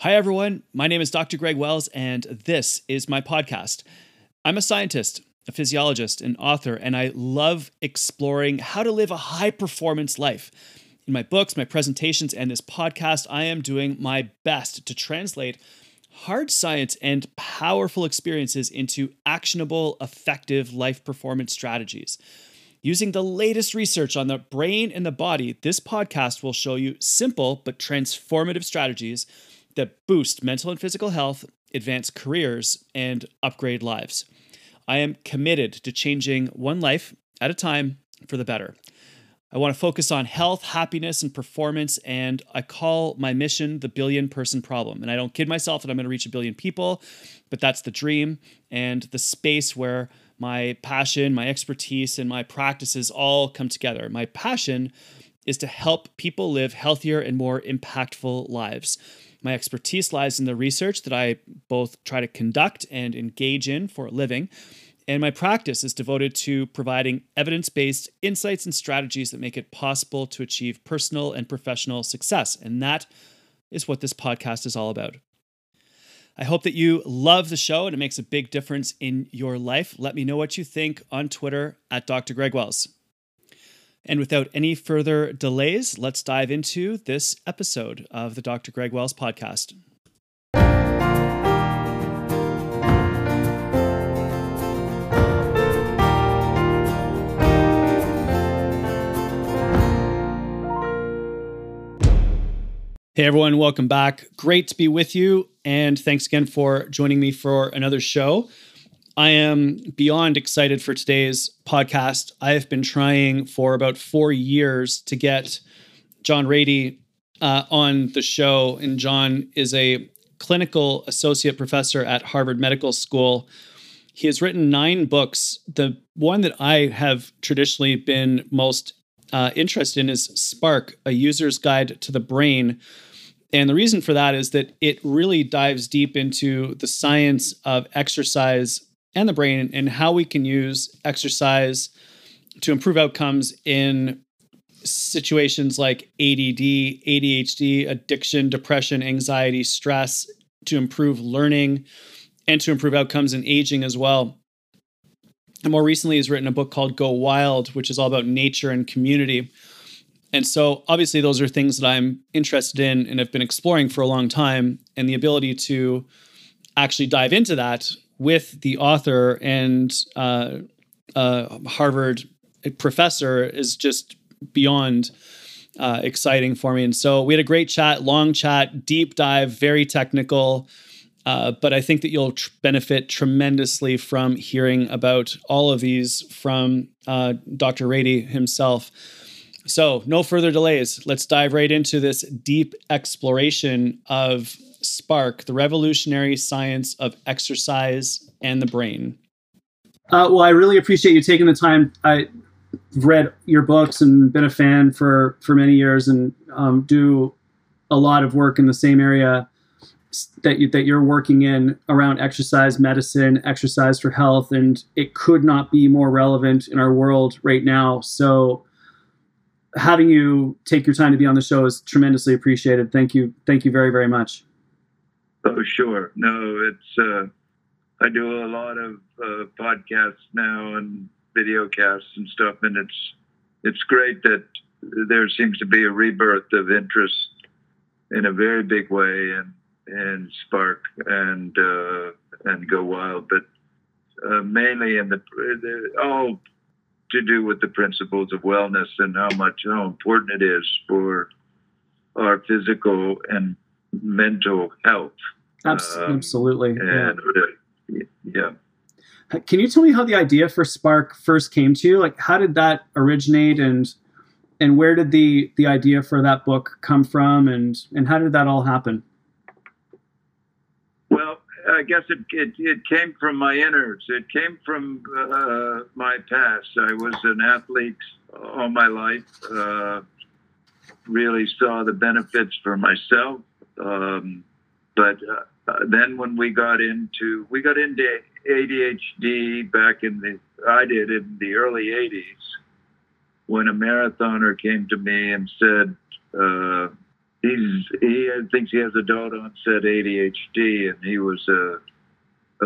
Hi, everyone. My name is Dr. Greg Wells, and this is my podcast. I'm a scientist, a physiologist, an author, and I love exploring how to live a high-performance life. In my books, my presentations, and this podcast, I am doing my best to translate hard science and powerful experiences into actionable, effective life performance strategies. Using the latest research on the brain and the body, this podcast will show you simple but transformative strategies that boost mental and physical health, advance careers, and upgrade lives. I am committed to changing one life at a time for the better. I want to focus on health, happiness, and performance, and I call my mission the billion-person problem. And I don't kid myself that I'm going to reach a billion people, but that's the dream and the space where my passion, my expertise, and my practices all come together. My passion is to help people live healthier and more impactful lives. My expertise lies in the research that I both try to conduct and engage in for a living. And my practice is devoted to providing evidence-based insights and strategies that make it possible to achieve personal and professional success. And that is what this podcast is all about. I hope that you love the show and it makes a big difference in your life. Let me know what you think on Twitter at Dr. Greg Wells. And without any further delays, let's dive into this episode of the Dr. Greg Wells podcast. Hey everyone, welcome back. Great to be with you, and thanks again for joining me for another show. I am beyond excited for today's podcast. I have been trying for about 4 years to get John Ratey on the show, and John is a clinical associate professor at Harvard Medical School. He has written 9 books. The one that I have traditionally been most interest in is Spark, A User's Guide to the Brain. And the reason for that is that it really dives deep into the science of exercise and the brain and how we can use exercise to improve outcomes in situations like ADD, ADHD, addiction, depression, anxiety, stress, to improve learning and to improve outcomes in aging as well. And more recently, he's written a book called Go Wild, which is all about nature and community. And so obviously those are things that I'm interested in and have been exploring for a long time. And the ability to actually dive into that with the author and Harvard professor is just beyond exciting for me. And so we had a great chat, long chat, deep dive, very technical. But I think that you'll benefit tremendously from hearing about all of these from Dr. Ratey himself. So no further delays. Let's dive right into this deep exploration of Spark, the revolutionary science of exercise and the brain. Well, I really appreciate you taking the time. I've read your books and been a fan for many years, and do a lot of work in the same area that you're working in around exercise medicine, exercise for health, and it could not be more relevant in our world right now. So having you take your time to be on the show is tremendously appreciated. Thank you. Thank you very, very much. Oh, sure. No, it's, I do a lot of podcasts now and video casts and stuff. And it's great that there seems to be a rebirth of interest in a very big way. And Spark and Go Wild, but mainly in all to do with the principles of wellness and how important it is for our physical and mental health. Absolutely. Yeah. Can you tell me how the idea for Spark first came to you? Like, how did that originate, and where did the idea for that book come from, and how did that all happen? I guess it came from my innards. It came from my past. I was an athlete all my life. Really saw the benefits for myself. But then when we got into ADHD back in the early 80s, when a marathoner came to me and said, he thinks he has adult onset ADHD, and he was a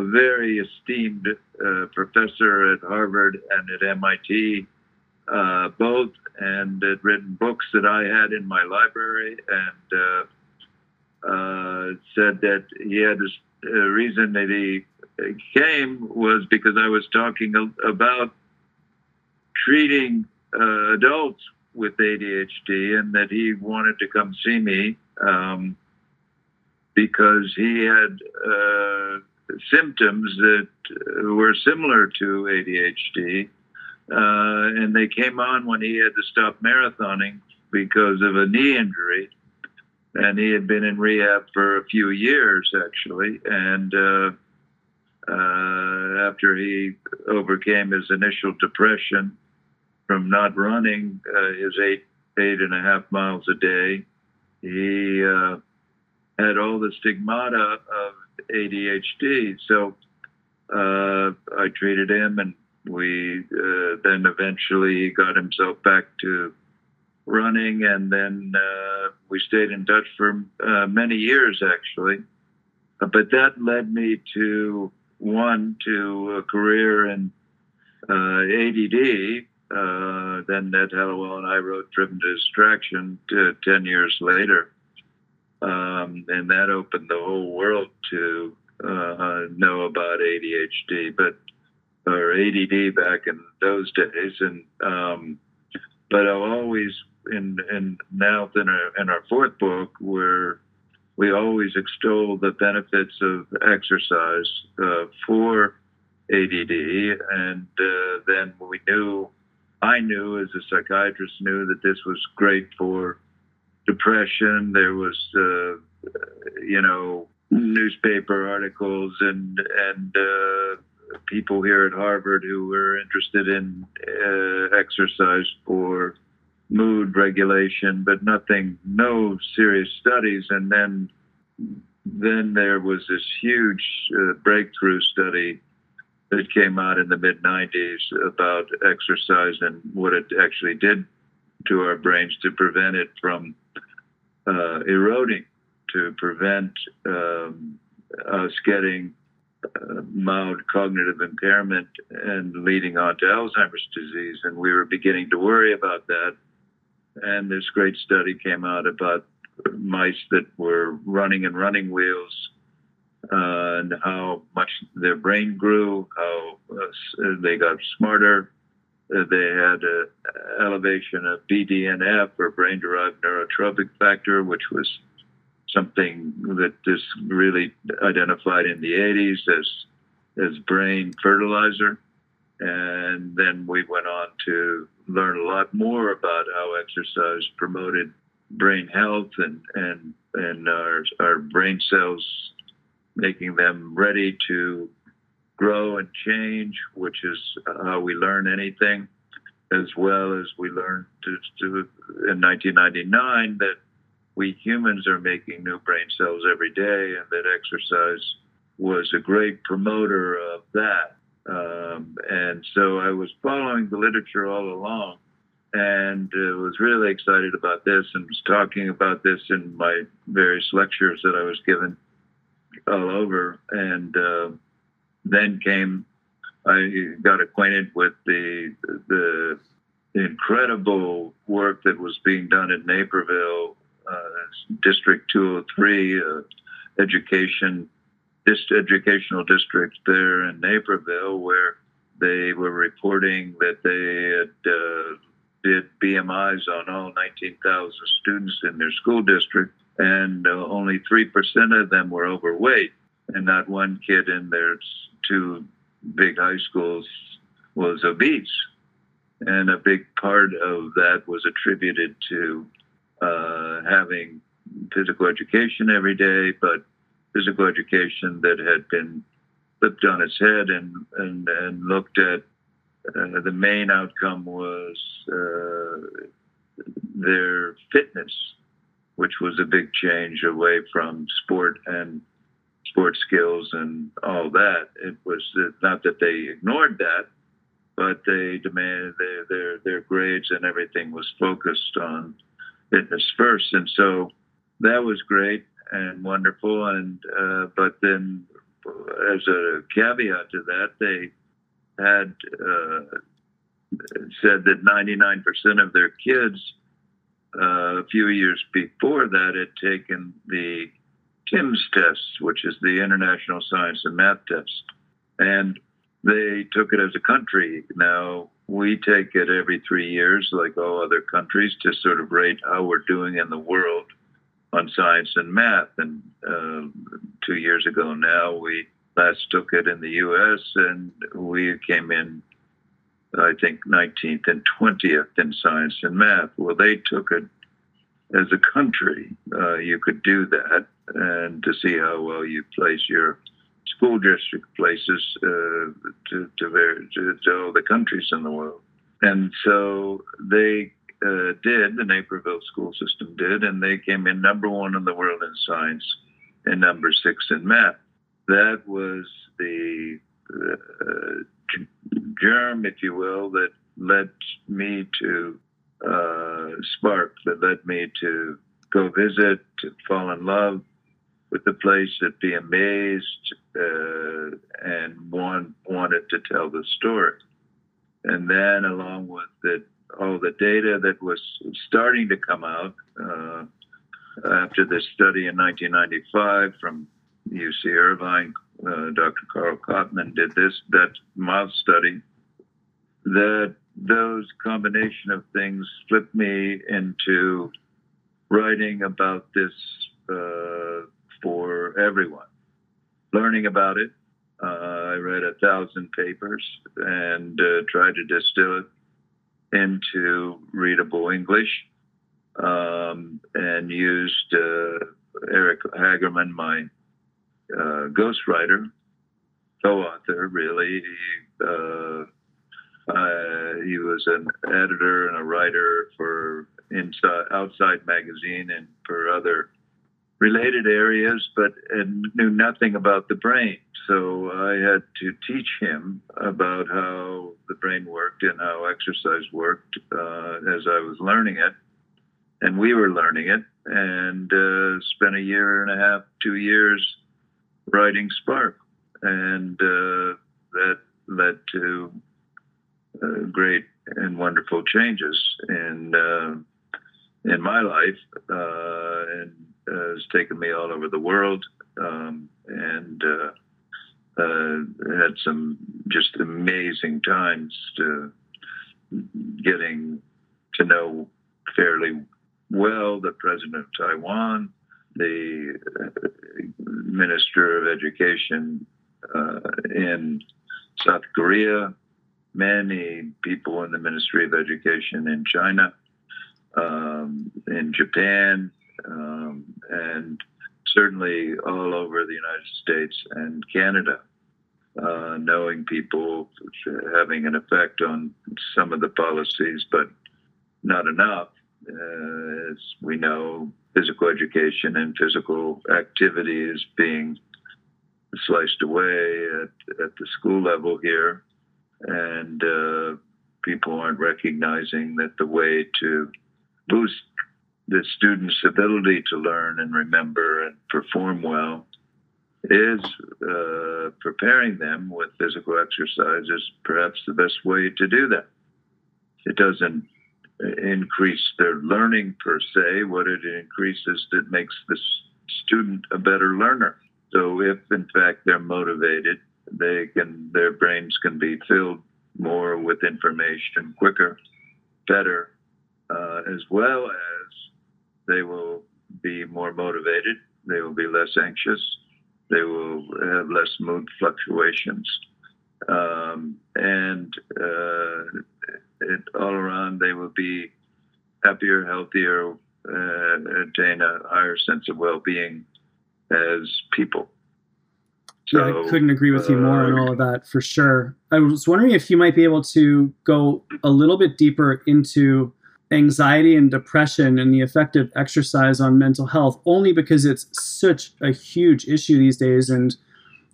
very esteemed professor at Harvard and at MIT, both, and had written books that I had in my library, and said that he had a reason that he came was because I was talking about treating adults with ADHD, and that he wanted to come see me because he had symptoms that were similar to ADHD, and they came on when he had to stop marathoning because of a knee injury, and he had been in rehab for a few years actually, and after he overcame his initial depression from not running his eight and a half miles a day, he had all the stigmata of ADHD. So I treated him, and we then eventually he got himself back to running, and then we stayed in touch for many years actually. But that led me to a career in ADD. Then Ned Hallowell and I wrote Driven to Distraction 10 years later. And that opened the whole world to know about ADHD, or ADD back in those days. And but I'll always, in our fourth book, where we always extol the benefits of exercise for ADD. And then we knew, I knew as a psychiatrist knew that this was great for depression. There was, newspaper articles and people here at Harvard who were interested in exercise for mood regulation, but no serious studies. And then there was this huge breakthrough study that came out in the mid-90s about exercise and what it actually did to our brains to prevent it from eroding, to prevent us getting mild cognitive impairment and leading on to Alzheimer's disease. And we were beginning to worry about that. And this great study came out about mice that were running in running wheels, and how much their brain grew, how they got smarter. They had an elevation of BDNF, or brain-derived neurotropic factor, which was something that is really identified in the 80s as brain fertilizer. And then we went on to learn a lot more about how exercise promoted brain health and our brain cells, making them ready to grow and change, which is how we learn anything, as well as we learned in 1999 that we humans are making new brain cells every day, and that exercise was a great promoter of that. And so I was following the literature all along, and was really excited about this, and was talking about this in my various lectures that I was given all over. And I got acquainted with the incredible work that was being done in Naperville, District 203, educational district there in Naperville, where they were reporting that they had did BMIs on all 19,000 students in their school district, and only 3% of them were overweight, and not one kid in their two big high schools was obese. And a big part of that was attributed to having physical education every day, but physical education that had been flipped on its head and looked at. The main outcome was their fitness, which was a big change away from sport and sport skills and all that. It was not that they ignored that, but they demanded their grades and everything was focused on fitness first. And so that was great and wonderful. And but then, as a caveat to that, they had said that 99% of their kids a few years before that had taken the TIMS test, which is the International Science and Math Test, and they took it as a country. Now, we take it every 3 years, like all other countries, to sort of rate how we're doing in the world on science and math. And 2 years ago now, we last took it in the U.S., and we came in, I think, 19th and 20th in science and math. Well, they took it as a country. You could do that, and to see how well you place your school district places to all the countries in the world. And so they did, the Naperville school system did, and they came in number one in the world in science and number six in math. That was the germ, if you will, that led me to Spark, that led me to go visit, to fall in love with the place, that be amazed, and wanted to tell the story. And then along with it, all the data that was starting to come out after this study in 1995 from UC Irvine, Dr. Carl Cotman did that mouse study, that those combination of things flipped me into writing about this for everyone, learning about it. I read 1,000 papers and tried to distill it into readable English, and used Eric Hagerman, my ghostwriter, co-author, really. He was an editor and a writer for Inside Outside Magazine and for other related areas, but knew nothing about the brain. So I had to teach him about how the brain worked and how exercise worked as I was learning it. And we were learning it, and spent a year and a half, 2 years writing Spark. And that led to great and wonderful changes in my life, and has taken me all over the world, and had some just amazing times to getting to know fairly well the president of Taiwan, the minister of education in South Korea, many people in the Ministry of Education in China, in Japan, and certainly all over the United States and Canada, knowing people, having an effect on some of the policies, but not enough. As we know, physical education and physical activity is being sliced away at the school level here, and people aren't recognizing that the way to boost the students' ability to learn and remember and perform well is preparing them with physical exercise is perhaps the best way to do that. It doesn't increase their learning per se. What it increases, it makes the student a better learner. So if, in fact, they're motivated, their brains can be filled more with information quicker, better, as well as they will be more motivated, they will be less anxious, they will have less mood fluctuations, and all around they will be happier, healthier, attain a higher sense of well-being as people. Yeah, I couldn't agree with you more on all of that, for sure. I was wondering if you might be able to go a little bit deeper into anxiety and depression and the effect of exercise on mental health, only because it's such a huge issue these days, and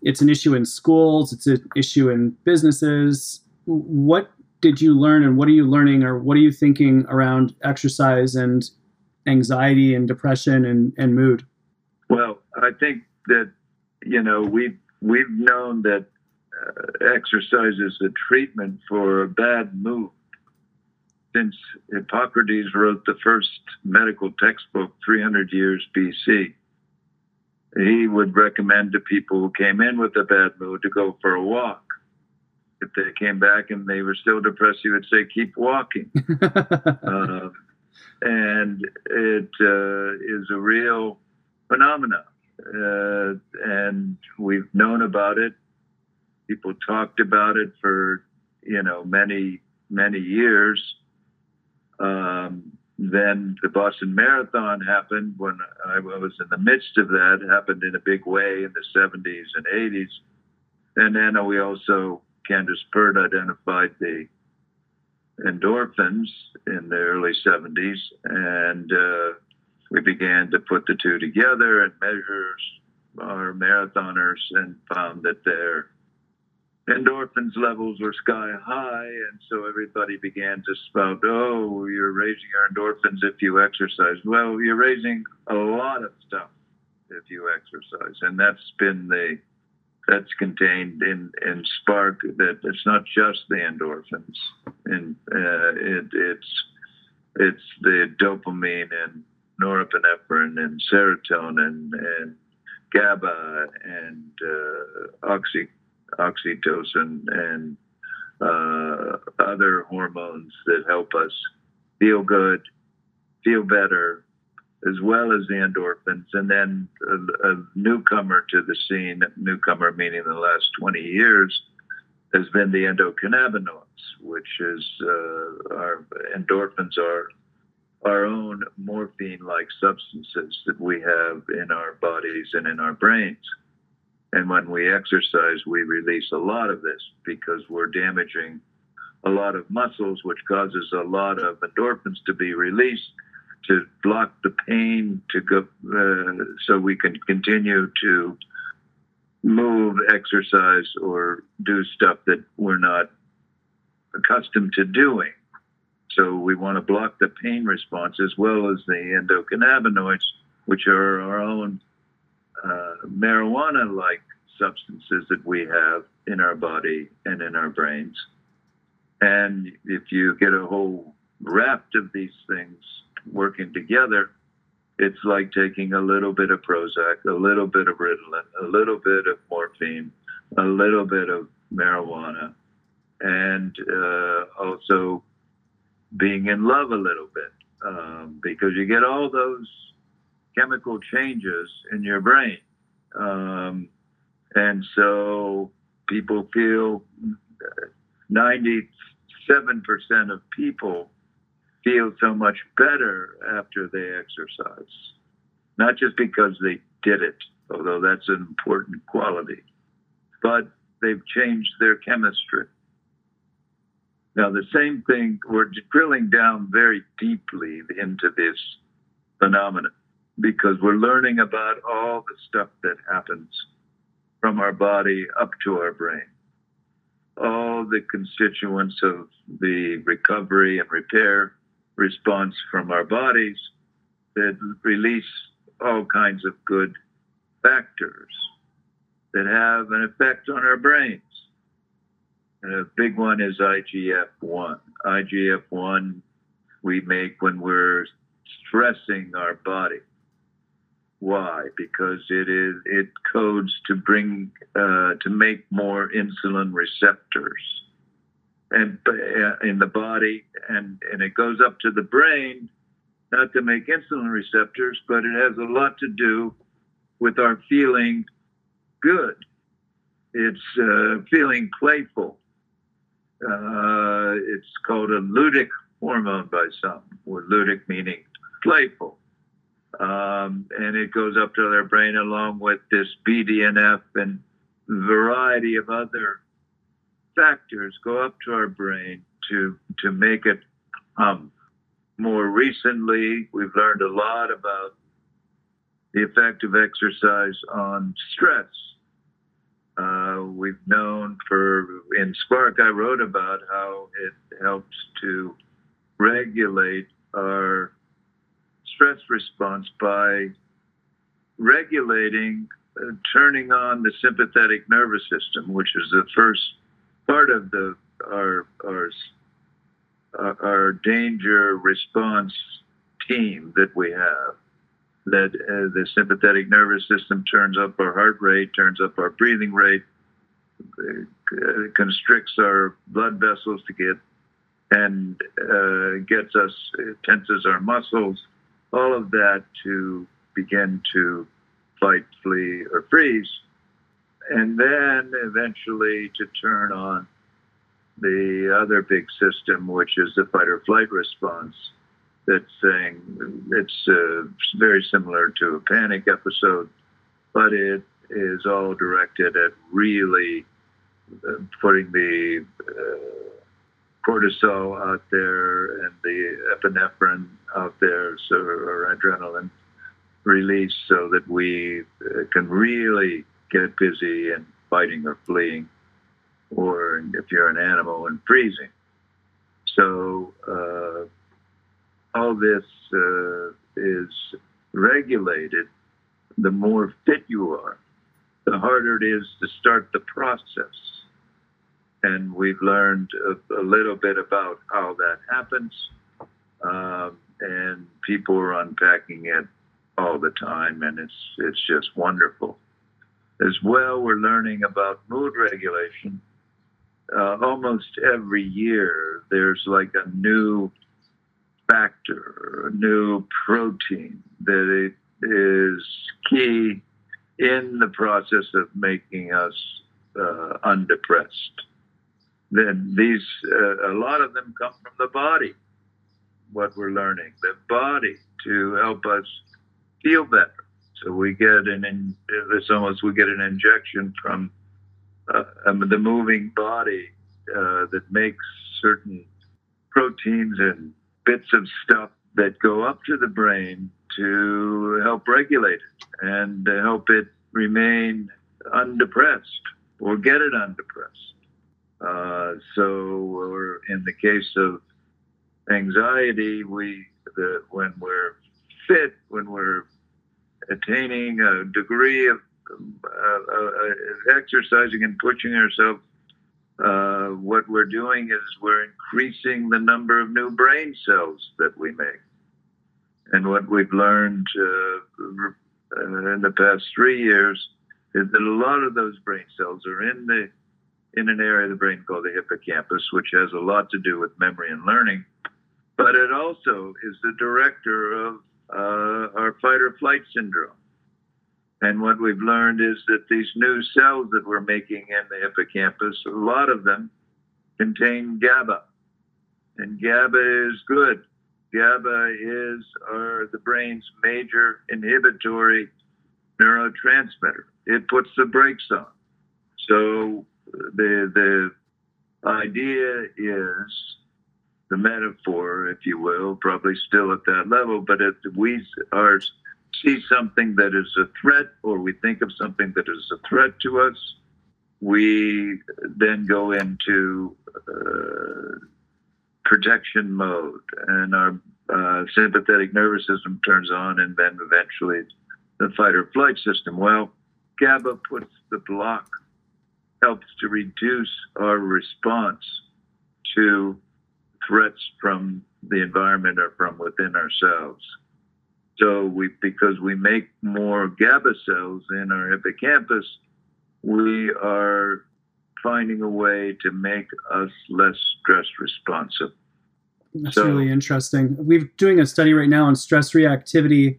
it's an issue in schools, it's an issue in businesses. What did you learn, and what are you learning, or what are you thinking around exercise and anxiety and depression and mood? Well, I think that, you know, we've known that exercise is a treatment for a bad mood since Hippocrates wrote the first medical textbook 300 years BC. He would recommend to people who came in with a bad mood to go for a walk. If they came back and they were still depressed, he would say, keep walking. And it is a real phenomenon. And we've known about it. People talked about it for, you know, many, many years. Then the Boston Marathon happened when I was in the midst of that. It happened in a big way in the 70s and 80s. And then we also, Candace Pert identified the endorphins in the early 70s. And we began to put the two together and measure our marathoners and found that their endorphins levels were sky high, and so everybody began to spout, oh, you're raising your endorphins if you exercise. Well, you're raising a lot of stuff if you exercise, and that's contained in Spark, that it's not just the endorphins, and it's the dopamine and norepinephrine and serotonin and GABA and oxytocin and other hormones that help us feel good, feel better, as well as the endorphins. And then a newcomer to the scene, newcomer meaning the last 20 years, has been the endocannabinoids, which is our endorphins are our own morphine-like substances that we have in our bodies and in our brains. And when we exercise, we release a lot of this because we're damaging a lot of muscles, which causes a lot of endorphins to be released to block the pain, to go, so we can continue to move, exercise, or do stuff that we're not accustomed to doing. So we want to block the pain response as well as the endocannabinoids, which are our own marijuana-like substances that we have in our body and in our brains. And if you get a whole raft of these things working together, it's like taking a little bit of Prozac, a little bit of Ritalin, a little bit of morphine, a little bit of marijuana, and also being in love a little bit, because you get all those chemical changes in your brain. And so people feel, 97% of people feel so much better after they exercise, not just because they did it, although that's an important quality, but they've changed their chemistry. Now, the same thing, we're drilling down very deeply into this phenomenon, because we're learning about all the stuff that happens from our body up to our brain. All the constituents of the recovery and repair response from our bodies that release all kinds of good factors that have an effect on our brains. And a big one is IGF-1. IGF-1 we make when we're stressing our body. Why? Because it codes to bring to make more insulin receptors, and in the body, and it goes up to the brain, not to make insulin receptors, but it has a lot to do with our feeling good. It's feeling playful. It's called a ludic hormone by some, or ludic meaning playful. And it goes up to their brain along with this BDNF and variety of other factors go up to our brain to make it hum. More recently, we've learned a lot about the effect of exercise on stress. We've known in Spark, I wrote about how it helps to regulate our stress response by regulating, turning on the sympathetic nervous system, which is the first part of the our danger response team that we have. That the sympathetic nervous system turns up our heart rate, turns up our breathing rate, constricts our blood vessels to get, and gets us, tenses our muscles, all of that to begin to fight, flee, or freeze, and then eventually to turn on the other big system, which is the fight or flight response. That's saying it's very similar to a panic episode, but it is all directed at really putting the cortisol out there and the epinephrine out there, so, or adrenaline release, so that we can really get busy in fighting or fleeing, or if you're an animal, in freezing. So all this is regulated. The more fit you are, the harder it is to start the process. And we've learned a little bit about how that happens. And people are unpacking it all the time, and it's just wonderful. As well, we're learning about mood regulation. Almost every year, there's like a new factor, a new protein that it is key in the process of making us undepressed. Then these, a lot of them come from the body, what we're learning, the body to help us feel better. So we get an injection from the moving body that makes certain proteins and bits of stuff that go up to the brain to help regulate it and help it remain undepressed or get it undepressed. Or in the case of anxiety, when we're fit, when we're attaining a degree of exercising and pushing ourselves, what we're doing is we're increasing the number of new brain cells that we make. And what we've learned in the past 3 years is that a lot of those brain cells are in an area of the brain called the hippocampus, which has a lot to do with memory and learning, but it also is the director of our fight or flight syndrome. And what we've learned is that these new cells that we're making in the hippocampus, a lot of them contain GABA. And GABA is good. GABA is the brain's major inhibitory neurotransmitter. It puts the brakes on. So the idea is, the metaphor, if you will, probably still at that level, but if we see something that is a threat, or we think of something that is a threat to us, we then go into protection mode, and our sympathetic nervous system turns on, and then eventually the fight or flight system. Well, GABA puts the block, helps to reduce our response to threats from the environment or from within ourselves. So because we make more GABA cells in our hippocampus, we are finding a way to make us less stress responsive. That's really interesting. We're doing a study right now on stress reactivity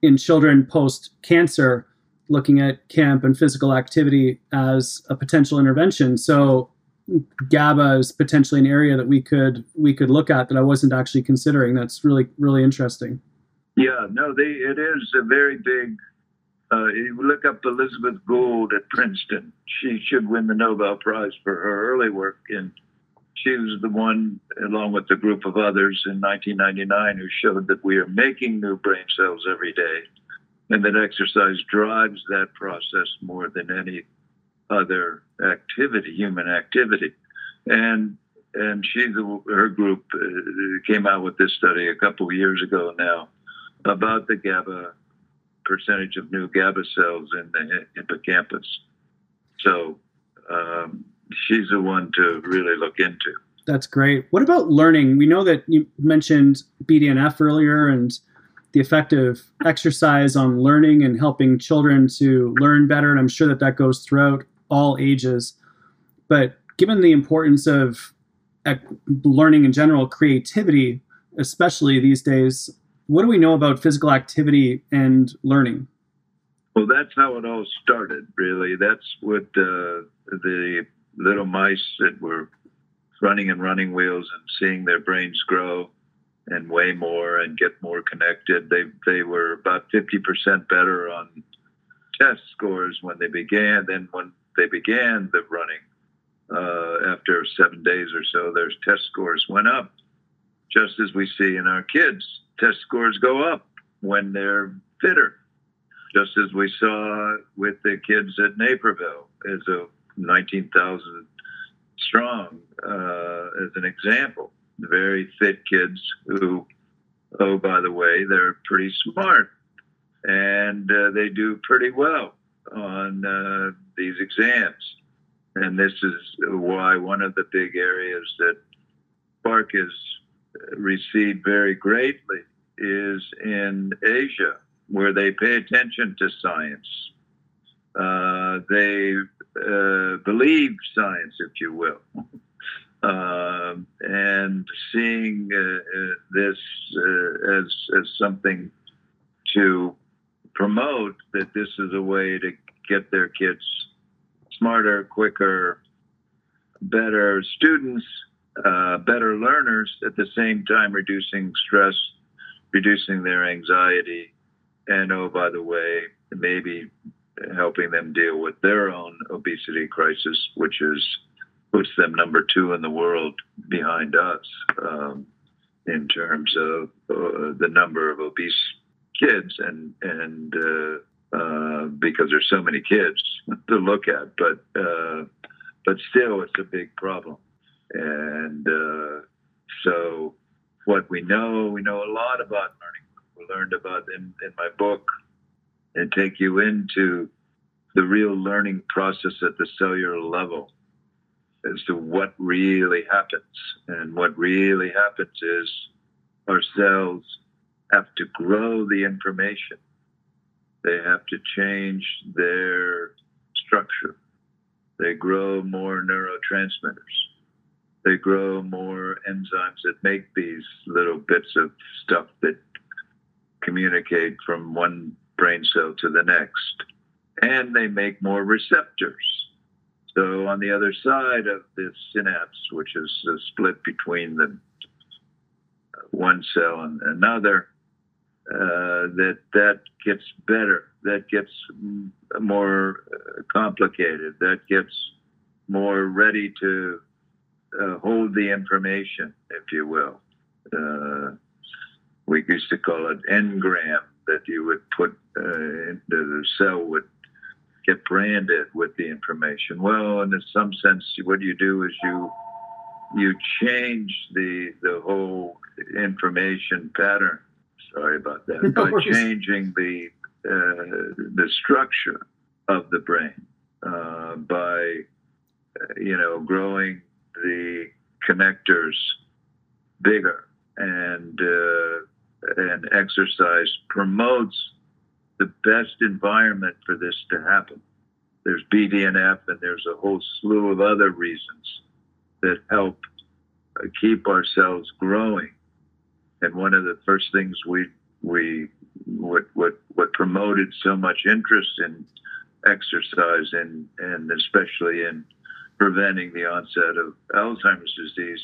in children post-cancer, looking at camp and physical activity as a potential intervention. So GABA is potentially an area that we could look at that I wasn't actually considering. That's really, really interesting. Yeah, no, it is a very big. You look up Elizabeth Gould at Princeton. She should win the Nobel Prize for her early work, and she was the one, along with a group of others, in 1999 who showed that we are making new brain cells every day, and that exercise drives that process more than any other activity, human activity. And her group came out with this study a couple of years ago now, about the GABA percentage of new GABA cells in the hippocampus. So she's the one to really look into. That's great. What about learning? We know that you mentioned BDNF earlier and the effect of exercise on learning and helping children to learn better. And I'm sure that that goes throughout all ages. But given the importance of learning in general, creativity, especially these days, what do we know about physical activity and learning? Well, that's how it all started, really. That's what the little mice that were running in running wheels and seeing their brains grow and weigh more and get more connected. They were about 50% better on test scores when they began. Then when they began the running, after 7 days or so, their test scores went up. Just as we see in our kids, test scores go up when they're fitter. Just as we saw with the kids at Naperville, as a 19,000 strong, as an example. Very fit kids who, oh, by the way, they're pretty smart, and they do pretty well on these exams. And this is why one of the big areas that Spark has received very greatly is in Asia, where they pay attention to science. They believe science, if you will. And seeing this as something to promote, that this is a way to get their kids smarter, quicker, better students, better learners, at the same time reducing stress, reducing their anxiety, and, oh, by the way, maybe helping them deal with their own obesity crisis, which is puts them number two in the world behind us in terms of the number of obese kids, and because there's so many kids to look at, but still it's a big problem. And so what we know a lot about learning. We learned about in my book, and take you into the real learning process at the cellular level as to what really happens. And what really happens is our cells have to grow the information. They have to change their structure. They grow more neurotransmitters. They grow more enzymes that make these little bits of stuff that communicate from one brain cell to the next. And they make more receptors. So on the other side of this synapse, which is the split between the one cell and another, that gets better, that gets more complicated, that gets more ready to hold the information, if you will. We used to call it engram, that you would put into the cell would get branded with the information. Well, in some sense, what you do is you change the whole information pattern. Sorry about that. No by worries. Changing the structure of the brain by growing the connectors bigger, and exercise promotes the best environment for this to happen. There's BDNF, and there's a whole slew of other reasons that help keep ourselves growing. And one of the first things what promoted so much interest in exercise and especially in preventing the onset of Alzheimer's disease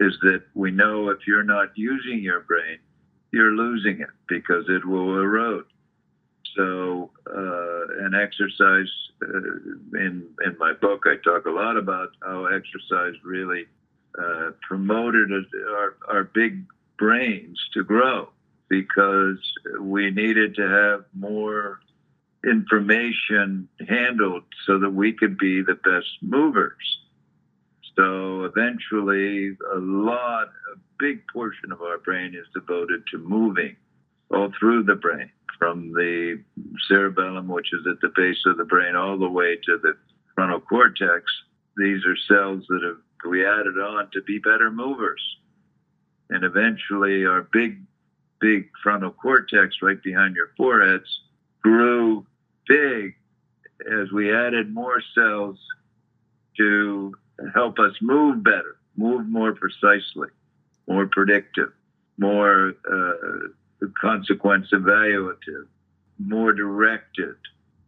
is that we know if you're not using your brain, you're losing it because it will erode. So an exercise, in my book, I talk a lot about how exercise really promoted our big brains to grow, because we needed to have more information handled so that we could be the best movers. So eventually a big portion of our brain is devoted to moving all through the brain, from the cerebellum, which is at the base of the brain, all the way to the frontal cortex. These are cells that have we added on to be better movers. And eventually our big frontal cortex right behind your foreheads grew big as we added more cells to help us move better, move more precisely, more predictive, more consequence evaluative, more directed,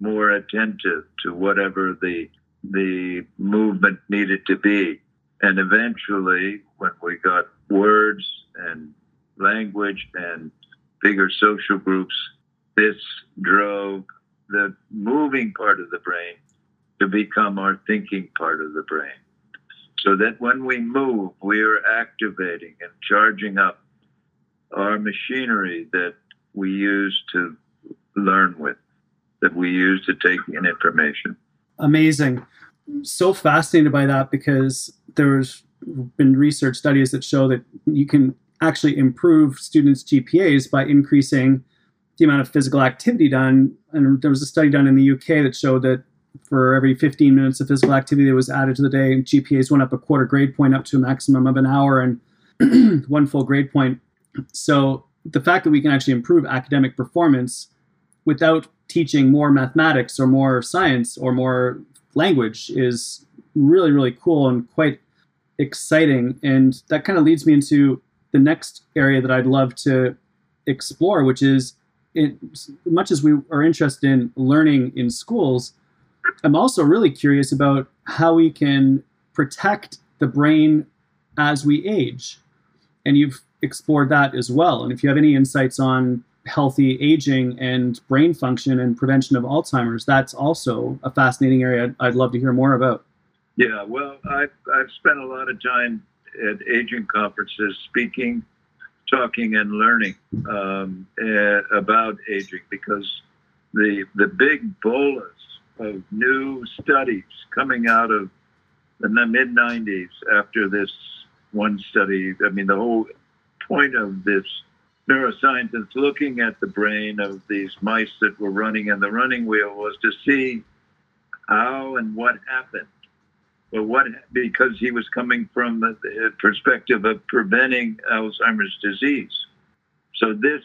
more attentive to whatever the movement needed to be. And eventually, when we got words and language and bigger social groups, this drove the moving part of the brain to become our thinking part of the brain. So that when we move, we are activating and charging up our machinery that we use to learn with, that we use to take in information. Amazing. So fascinated by that, because there's been research studies that show that you can actually improve students' GPAs by increasing the amount of physical activity done. And there was a study done in the UK that showed that for every 15 minutes of physical activity that was added to the day, GPAs went up a quarter grade point up to a maximum of an hour and one full grade point. So the fact that we can actually improve academic performance without teaching more mathematics or more science or more language is really, really cool and quite exciting. And that kind of leads me into the next area that I'd love to explore, which is, as much as we are interested in learning in schools, I'm also really curious about how we can protect the brain as we age. And you've explored that as well. And if you have any insights on healthy aging and brain function and prevention of Alzheimer's, that's also a fascinating area I'd love to hear more about. Yeah, well, I've spent a lot of time at aging conferences speaking, talking, and learning about aging, because the big bolus of new studies coming out of in the mid-90s after this one study, I mean, the whole point of this neuroscientists looking at the brain of these mice that were running in the running wheel was to see how and what happened. Well, because he was coming from the perspective of preventing Alzheimer's disease. So it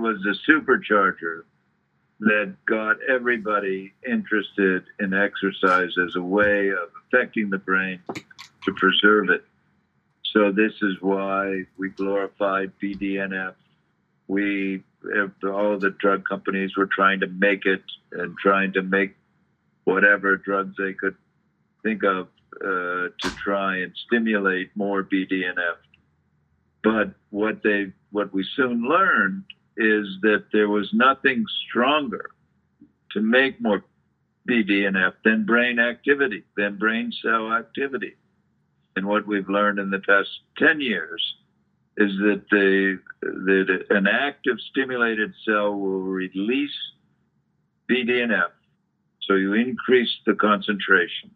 was a supercharger that got everybody interested in exercise as a way of affecting the brain to preserve it. So this is why we glorified BDNF. All the drug companies were trying to make it and trying to make whatever drugs they could think of to try and stimulate more BDNF. But what we soon learned is that there was nothing stronger to make more BDNF than brain activity, than brain cell activity. And what we've learned in the past 10 years is that an active stimulated cell will release BDNF, so you increase the concentration.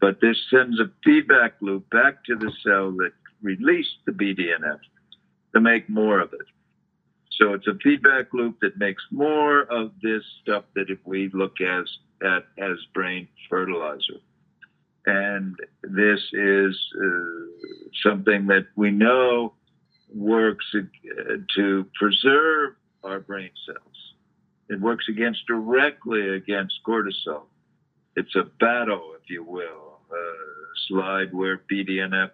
But this sends a feedback loop back to the cell that released the BDNF to make more of it. So it's a feedback loop that makes more of this stuff that if we look as brain fertilizer. And this is something that we know works to preserve our brain cells. It works directly against cortisol. It's a battle, if you will, slide where BDNF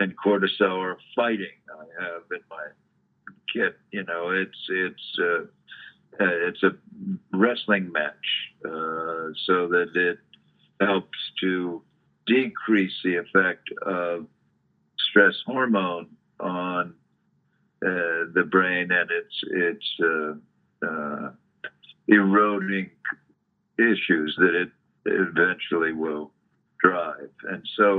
and cortisol are fighting. I have in my kit, it's a wrestling match, so that it helps to decrease the effect of stress hormone on the brain and its eroding issues that it eventually will drive. And so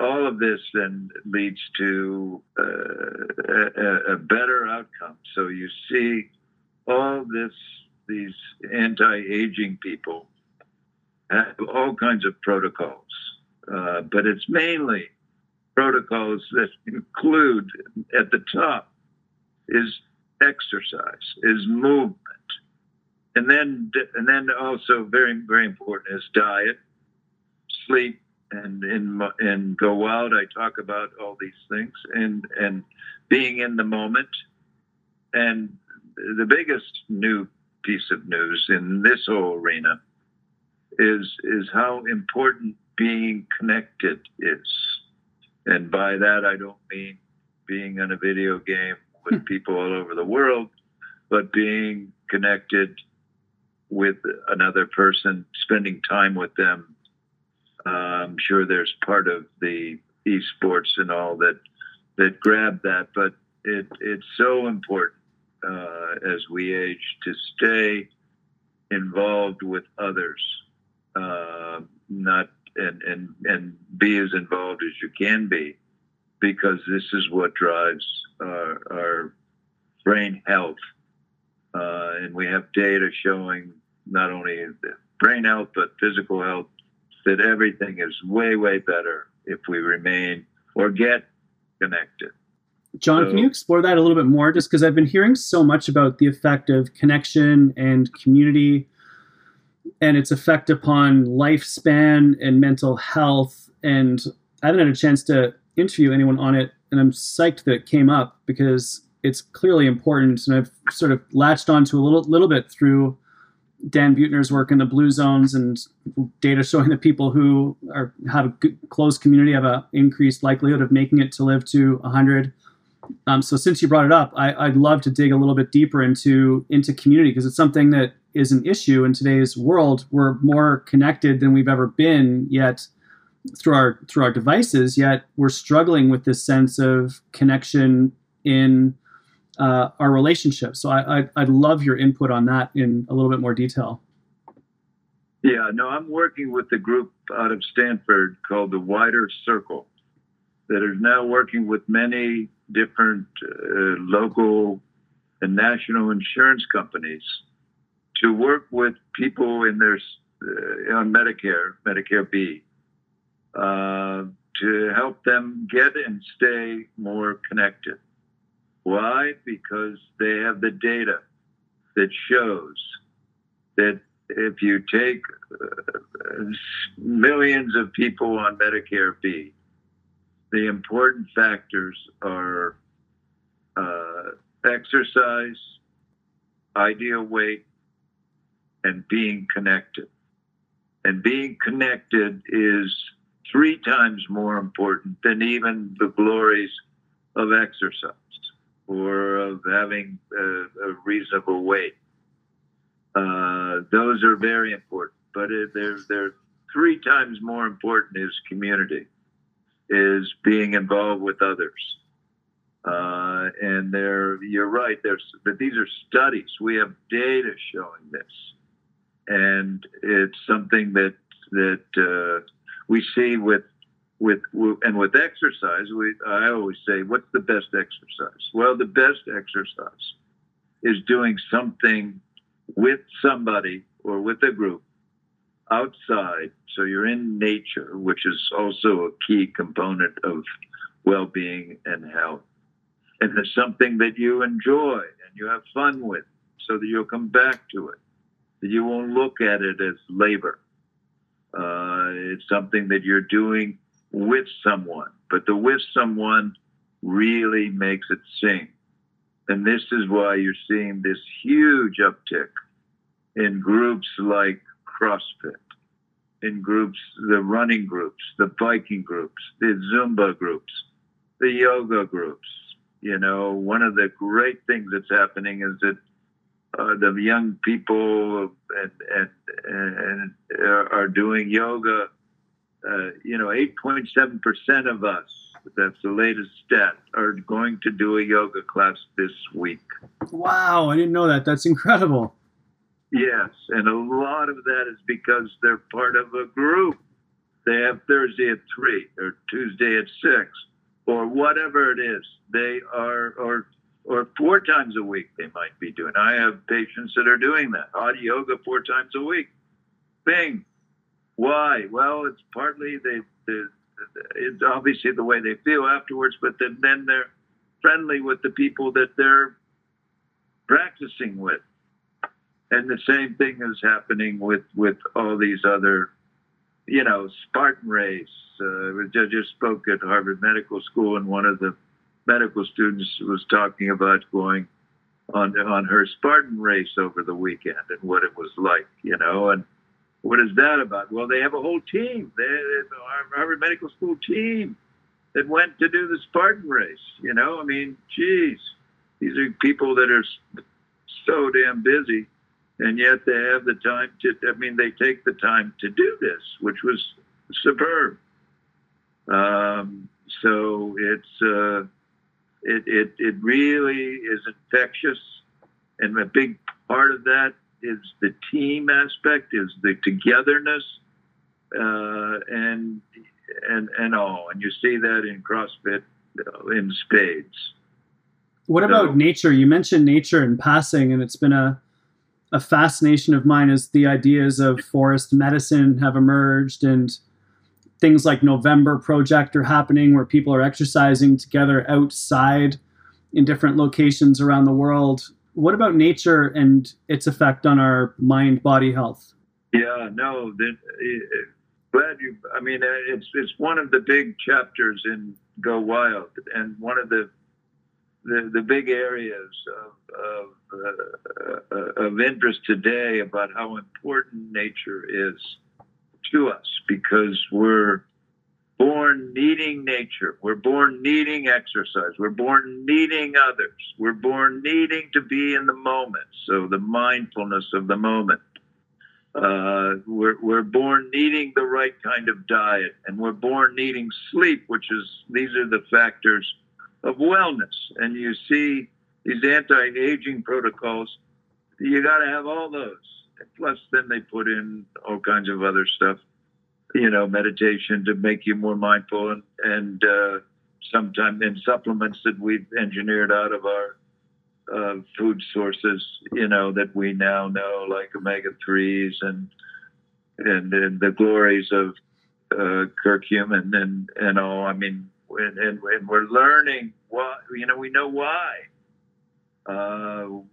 all of this then leads to a better outcome. So you see all these anti-aging people have all kinds of protocols, but it's mainly protocols that include at the top is exercise, is movement. And then also very, very important is diet, sleep, and in Go Wild, I talk about all these things and being in the moment. And the biggest new piece of news in this whole arena is how important being connected is. And by that, I don't mean being on a video game with people all over the world, but being connected with another person, spending time with them. I'm sure there's part of the esports and all that grab that, but it's so important as we age to stay involved with others, and be as involved as you can be, because this is what drives our brain health. And we have data showing not only the brain health, but physical health, that everything is way, way better if we remain or get connected. John, can you explore that a little bit more? Just because I've been hearing so much about the effect of connection and community and its effect upon lifespan and mental health. And I haven't had a chance to interview anyone on it, and I'm psyched that it came up because it's clearly important. And I've sort of latched onto a little bit through Dan Buettner's work in the Blue Zones and data showing that people who have a good, close community have an increased likelihood of making it to live to 100. So since you brought it up, I'd love to dig a little bit deeper into community, because it's something that is an issue in today's world. We're more connected than we've ever been, yet through our devices, yet we're struggling with this sense of connection in our relationships. So I'd love your input on that in a little bit more detail. Yeah, no, I'm working with a group out of Stanford called the Wider Circle that is now working with many different local and national insurance companies to work with people in their on Medicare B, to help them get and stay more connected. Why? Because they have the data that shows that if you take millions of people on Medicare B, the important factors are exercise, ideal weight, and being connected. And being connected is 3 times more important than even the glories of exercise or of having a reasonable weight. Those are very important, but they're 3 times more important is community, is being involved with others. And you're right, but these are studies. We have data showing this. And it's something that we see with exercise. I always say, what's the best exercise? Well, the best exercise is doing something with somebody or with a group outside. So you're in nature, which is also a key component of well-being and health. And it's something that you enjoy and you have fun with, so that you'll come back to it. You won't look at it as labor. It's something that you're doing with someone, but the with someone really makes it sing. And this is why you're seeing this huge uptick in groups like CrossFit, in groups, the running groups, the biking groups, the Zumba groups, the yoga groups. You know, one of the great things that's happening is that the young people and are doing yoga. 8.7% of us, that's the latest stat, are going to do a yoga class this week. Wow, I didn't know that. That's incredible. Yes, and a lot of that is because they're part of a group. They have Thursday at 3 or Tuesday at 6 or whatever it is. They are or 4 times a week they might be doing. I have patients that are doing that. Hot yoga 4 times a week. Bing. Why? Well, it's partly it's obviously the way they feel afterwards, but then they're friendly with the people that they're practicing with. And the same thing is happening with all these other, you know, Spartan race. I just spoke at Harvard Medical School, and one of the medical students was talking about going on her Spartan race over the weekend and what it was like, you know. And what is that about? Well, they have a whole team. There's a Harvard Medical School team that went to do the Spartan race, you know. I mean, geez, these are people that are so damn busy, and yet they have the time to, I mean, they take the time to do this, which was superb. So it's, it really is infectious. And a big part of that is the team aspect, is the togetherness, and all. And you see that in CrossFit in spades. What about nature? You mentioned nature in passing, and it's been a fascination of mine as the ideas of forest medicine have emerged, and things like November Project are happening, where people are exercising together outside in different locations around the world. What about nature and its effect on our mind-body health? Yeah, no, glad you. I mean, it's one of the big chapters in Go Wild, and one of the big areas of interest today about how important nature is to us, because we're born needing nature. We're born needing exercise. We're born needing others. We're born needing to be in the moment. So the mindfulness of the moment. We're born needing the right kind of diet, and we're born needing sleep, which is, these are the factors of wellness. And you see these anti-aging protocols, you got to have all those. Plus then they put in all kinds of other stuff, you know, meditation to make you more mindful, and sometimes in supplements that we've engineered out of our food sources, you know, that we now know, like omega-3s and the glories of curcumin and all. I mean, and we're learning why, you know, we know why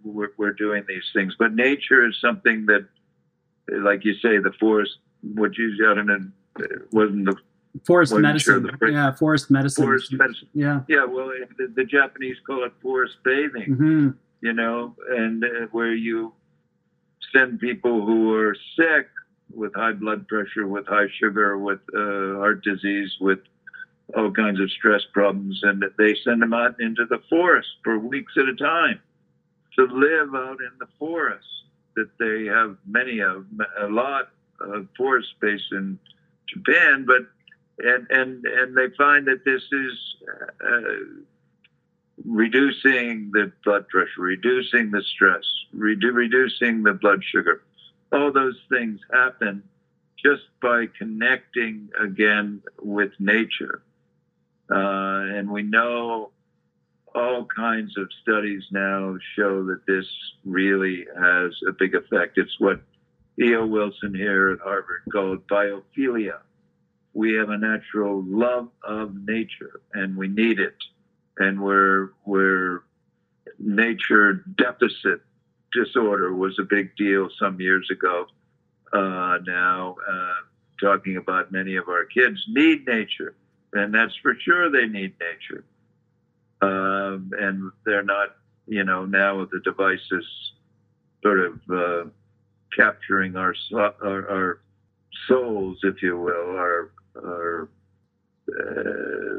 we're doing these things. But nature is something that, like you say, the forest, which you forest medicine. Yeah. Yeah. Well, the Japanese call it forest bathing, mm-hmm. you know, and where you send people who are sick with high blood pressure, with high sugar, with heart disease, with all kinds of stress problems, and they send them out into the forest for weeks at a time to live out in the forest. That they have many of, a lot of forest space in Japan, but and they find that this is reducing the blood pressure, reducing the stress, reducing the blood sugar. All those things happen just by connecting again with nature. And we know all kinds of studies now show that this really has a big effect. It's what E.O. Wilson here at Harvard called biophilia. We have a natural love of nature, and we need it. And we're nature deficit disorder was a big deal some years ago. Now talking about many of our kids need nature, and that's for sure they need nature. And they're not, you know, now the devices sort of capturing our souls, if you will, our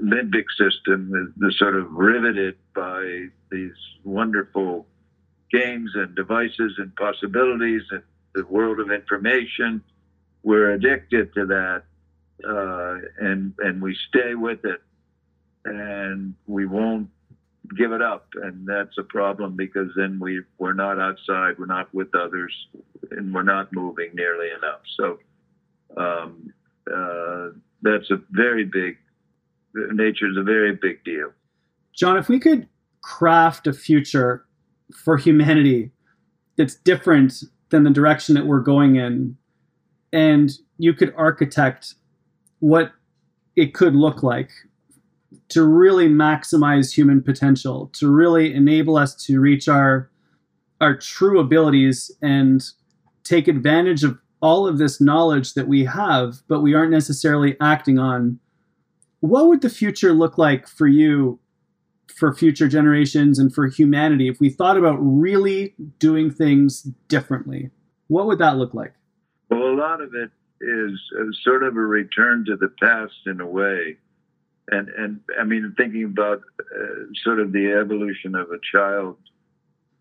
limbic system is sort of riveted by these wonderful games and devices and possibilities and the world of information. We're addicted to that, and we stay with it, and we won't give it up. And that's a problem, because then we're not outside, we're not with others, and we're not moving nearly enough. So that's a very big, nature's a very big deal. John, if we could craft a future for humanity that's different than the direction that we're going in, and you could architect what it could look like to really maximize human potential, to really enable us to reach our our true abilities and take advantage of all of this knowledge that we have, but we aren't necessarily acting on. What would the future look like for you, for future generations and for humanity, if we thought about really doing things differently? What would that look like? Well, a lot of it is sort of a return to the past in a way. And I mean, thinking about sort of the evolution of a child,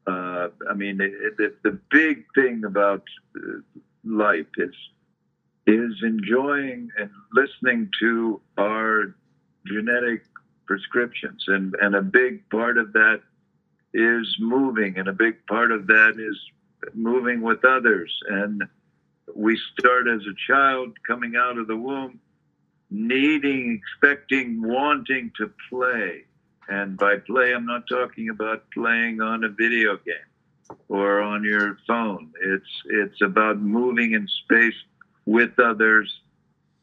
I mean, the big thing about life is enjoying and listening to our genetic prescriptions. And a big part of that is moving, and a big part of that is moving with others. And we start as a child coming out of the womb, needing, expecting, wanting to play. And by play, I'm not talking about playing on a video game or on your phone. It's about moving in space with others,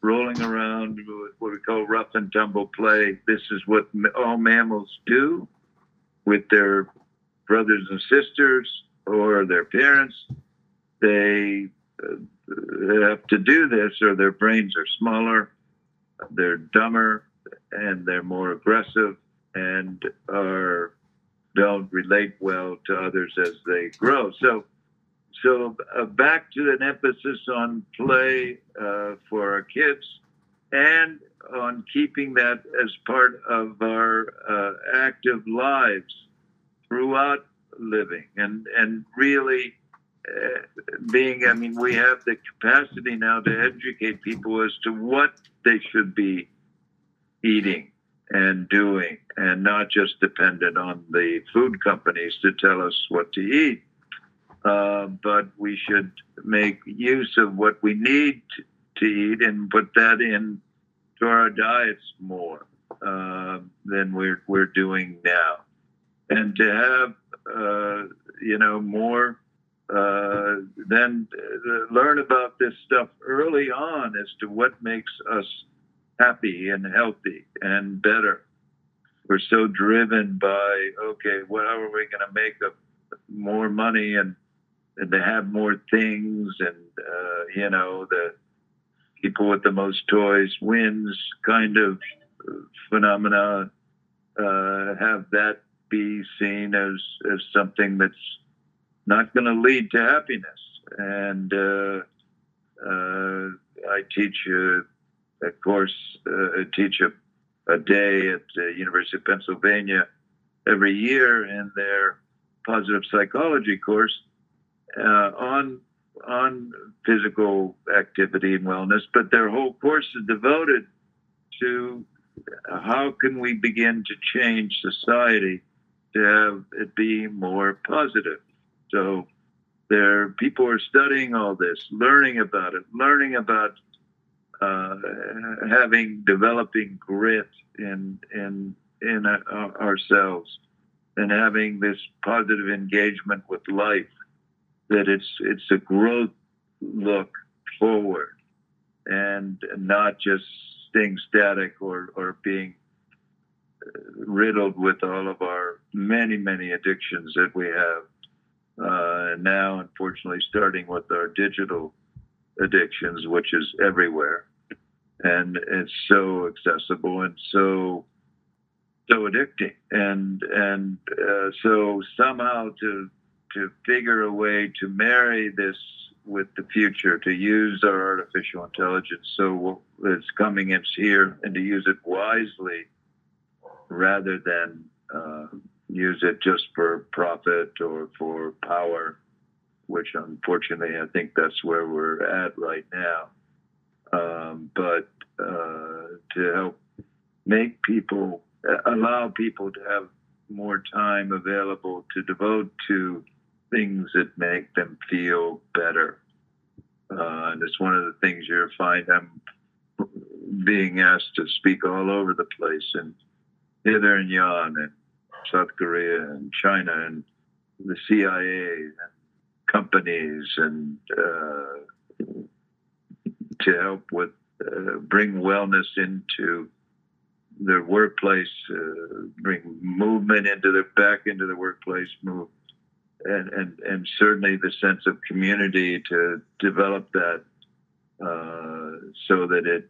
rolling around, what we call rough and tumble play. This is what all mammals do with their brothers and sisters or their parents. They have to do this, or their brains are smaller, they're dumber, and they're more aggressive, and don't relate well to others as they grow. So back to an emphasis on play for our kids, and on keeping that as part of our active lives throughout living, and really being, I mean, we have the capacity now to educate people as to what they should be eating and doing, and not just dependent on the food companies to tell us what to eat. But we should make use of what we need to eat and put that into our diets more than we're doing now. And to have, more, then learn about this stuff early on as to what makes us happy and healthy and better. We're so driven by, okay, how are we going to make up more money and to have more things, and the people with the most toys wins kind of phenomena, have that be seen as something that's not going to lead to happiness. And I teach a course, a day at the University of Pennsylvania every year in their positive psychology course on physical activity and wellness, but their whole course is devoted to how can we begin to change society to have it be more positive. So people are studying all this, learning about it, learning about developing grit in ourselves, and having this positive engagement with life, that it's a growth look forward, and not just staying static or being riddled with all of our many, many addictions that we have now, unfortunately, starting with our digital addictions, which is everywhere. And it's so accessible and so addicting, and so somehow to figure a way to marry this with the future, to use our artificial intelligence so it's coming, it's here, and to use it wisely rather than use it just for profit or for power, which unfortunately I think that's where we're at right now. But to help make people, allow people to have more time available to devote to things that make them feel better. And it's one of the things you'll find I'm being asked to speak all over the place, and hither and yon, and South Korea and China and the CIA and companies, and to help with bring wellness into their workplace, bring movement back into the workplace, and certainly the sense of community to develop that so that it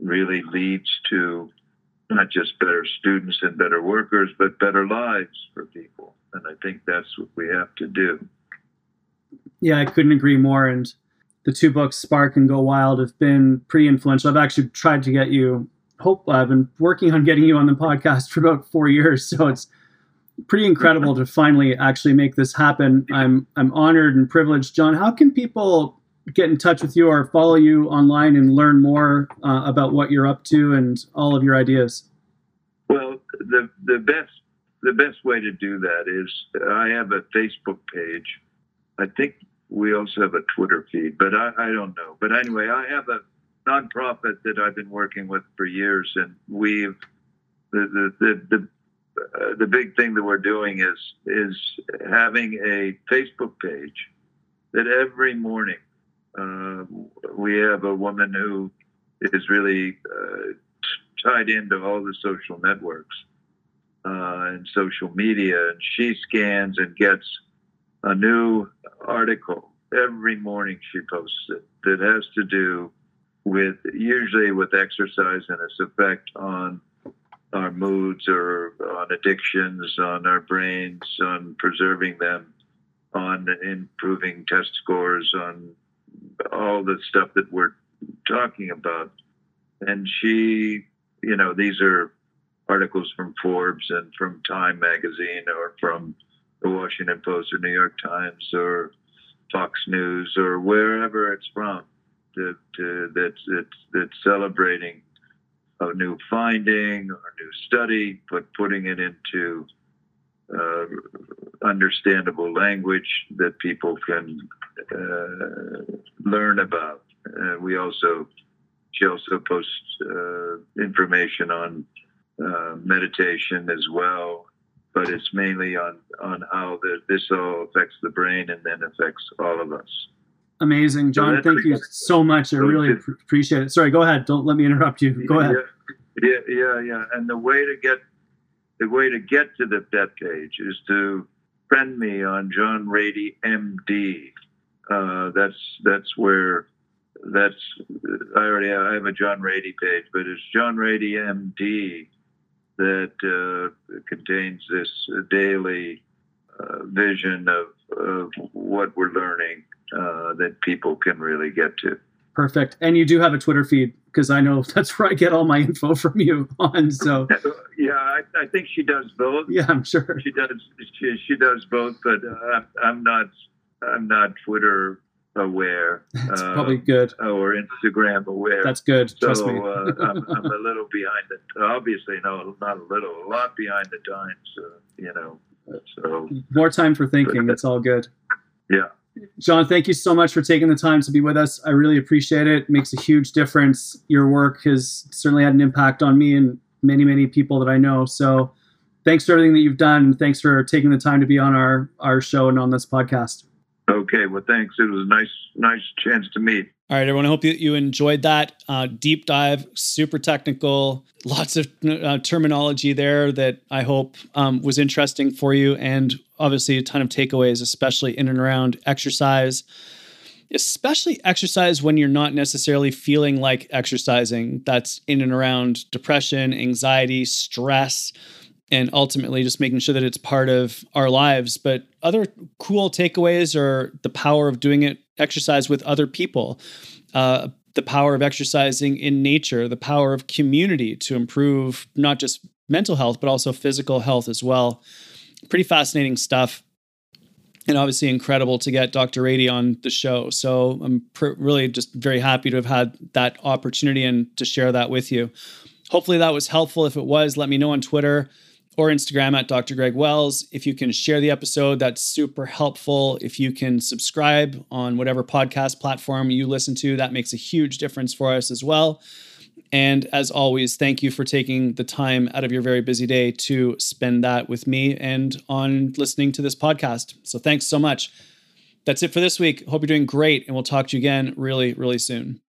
really leads to not just better students and better workers, but better lives for people. And I think that's what we have to do. Yeah, I couldn't agree more. And the two books, Spark and Go Wild, have been pretty influential. I've actually tried to get you, I've been working on getting you on the podcast for about 4 years. So it's pretty incredible to finally actually make this happen. I'm honored and privileged. John, how can people get in touch with you or follow you online and learn more about what you're up to and all of your ideas? Well, the best way to do that is I have a Facebook page. I think we also have a Twitter feed, but I don't know. But anyway, I have a nonprofit that I've been working with for years, and we've the big thing that we're doing is having a Facebook page that every morning we have a woman who is really tied into all the social networks and social media, and she scans and gets a new article every morning. She posts it that has to do with usually with exercise and its effect on our moods or on addictions, on our brains, on preserving them, on improving test scores, on all the stuff that we're talking about. And she, you know, these are articles from Forbes and from Time magazine or from the Washington Post or New York Times or Fox News or wherever it's from that's celebrating a new finding or new study, but putting it into understandable language that people can learn about. She also posts information on meditation as well, but it's mainly on how this all affects the brain and then affects all of us. Amazing, John. So thank you so much. I really appreciate it. Sorry, go ahead. Don't let me interrupt you. Go ahead. Yeah. And the way to get to that page is to friend me on John Ratey, MD. I have a John Ratey page, but it's John Ratey, MD that contains this daily vision of what we're learning that people can really get to. Perfect. And you do have a Twitter feed, because I know that's where I get all my info from you on. So yeah, I think she does both. Yeah, I'm sure she does. She does both, but I'm not Twitter aware. That's probably good. Or Instagram aware. That's good. Trust me. I'm a little behind it. Obviously, no, not a little, a lot behind the times. You know. So more time for thinking. That's all good. Yeah. John, thank you so much for taking the time to be with us. I really appreciate it. It makes a huge difference. Your work has certainly had an impact on me and many, many people that I know. So thanks for everything that you've done. Thanks for taking the time to be on our show and on this podcast. Okay. Well, thanks. It was a nice chance to meet. All right, everyone. I hope you enjoyed that deep dive, super technical, lots of terminology there that I hope was interesting for you. And obviously a ton of takeaways, especially in and around exercise, especially exercise when you're not necessarily feeling like exercising. That's in and around depression, anxiety, stress, and ultimately just making sure that it's part of our lives. But other cool takeaways are the power of doing it, exercise with other people, the power of exercising in nature, the power of community to improve not just mental health, but also physical health as well. Pretty fascinating stuff. And obviously incredible to get Dr. Ratey on the show. So I'm really just very happy to have had that opportunity and to share that with you. Hopefully that was helpful. If it was, let me know on Twitter or Instagram at Dr. Greg Wells. If you can share the episode, that's super helpful. If you can subscribe on whatever podcast platform you listen to, that makes a huge difference for us as well. And as always, thank you for taking the time out of your very busy day to spend that with me and on listening to this podcast. So thanks so much. That's it for this week. Hope you're doing great, and we'll talk to you again really, really soon.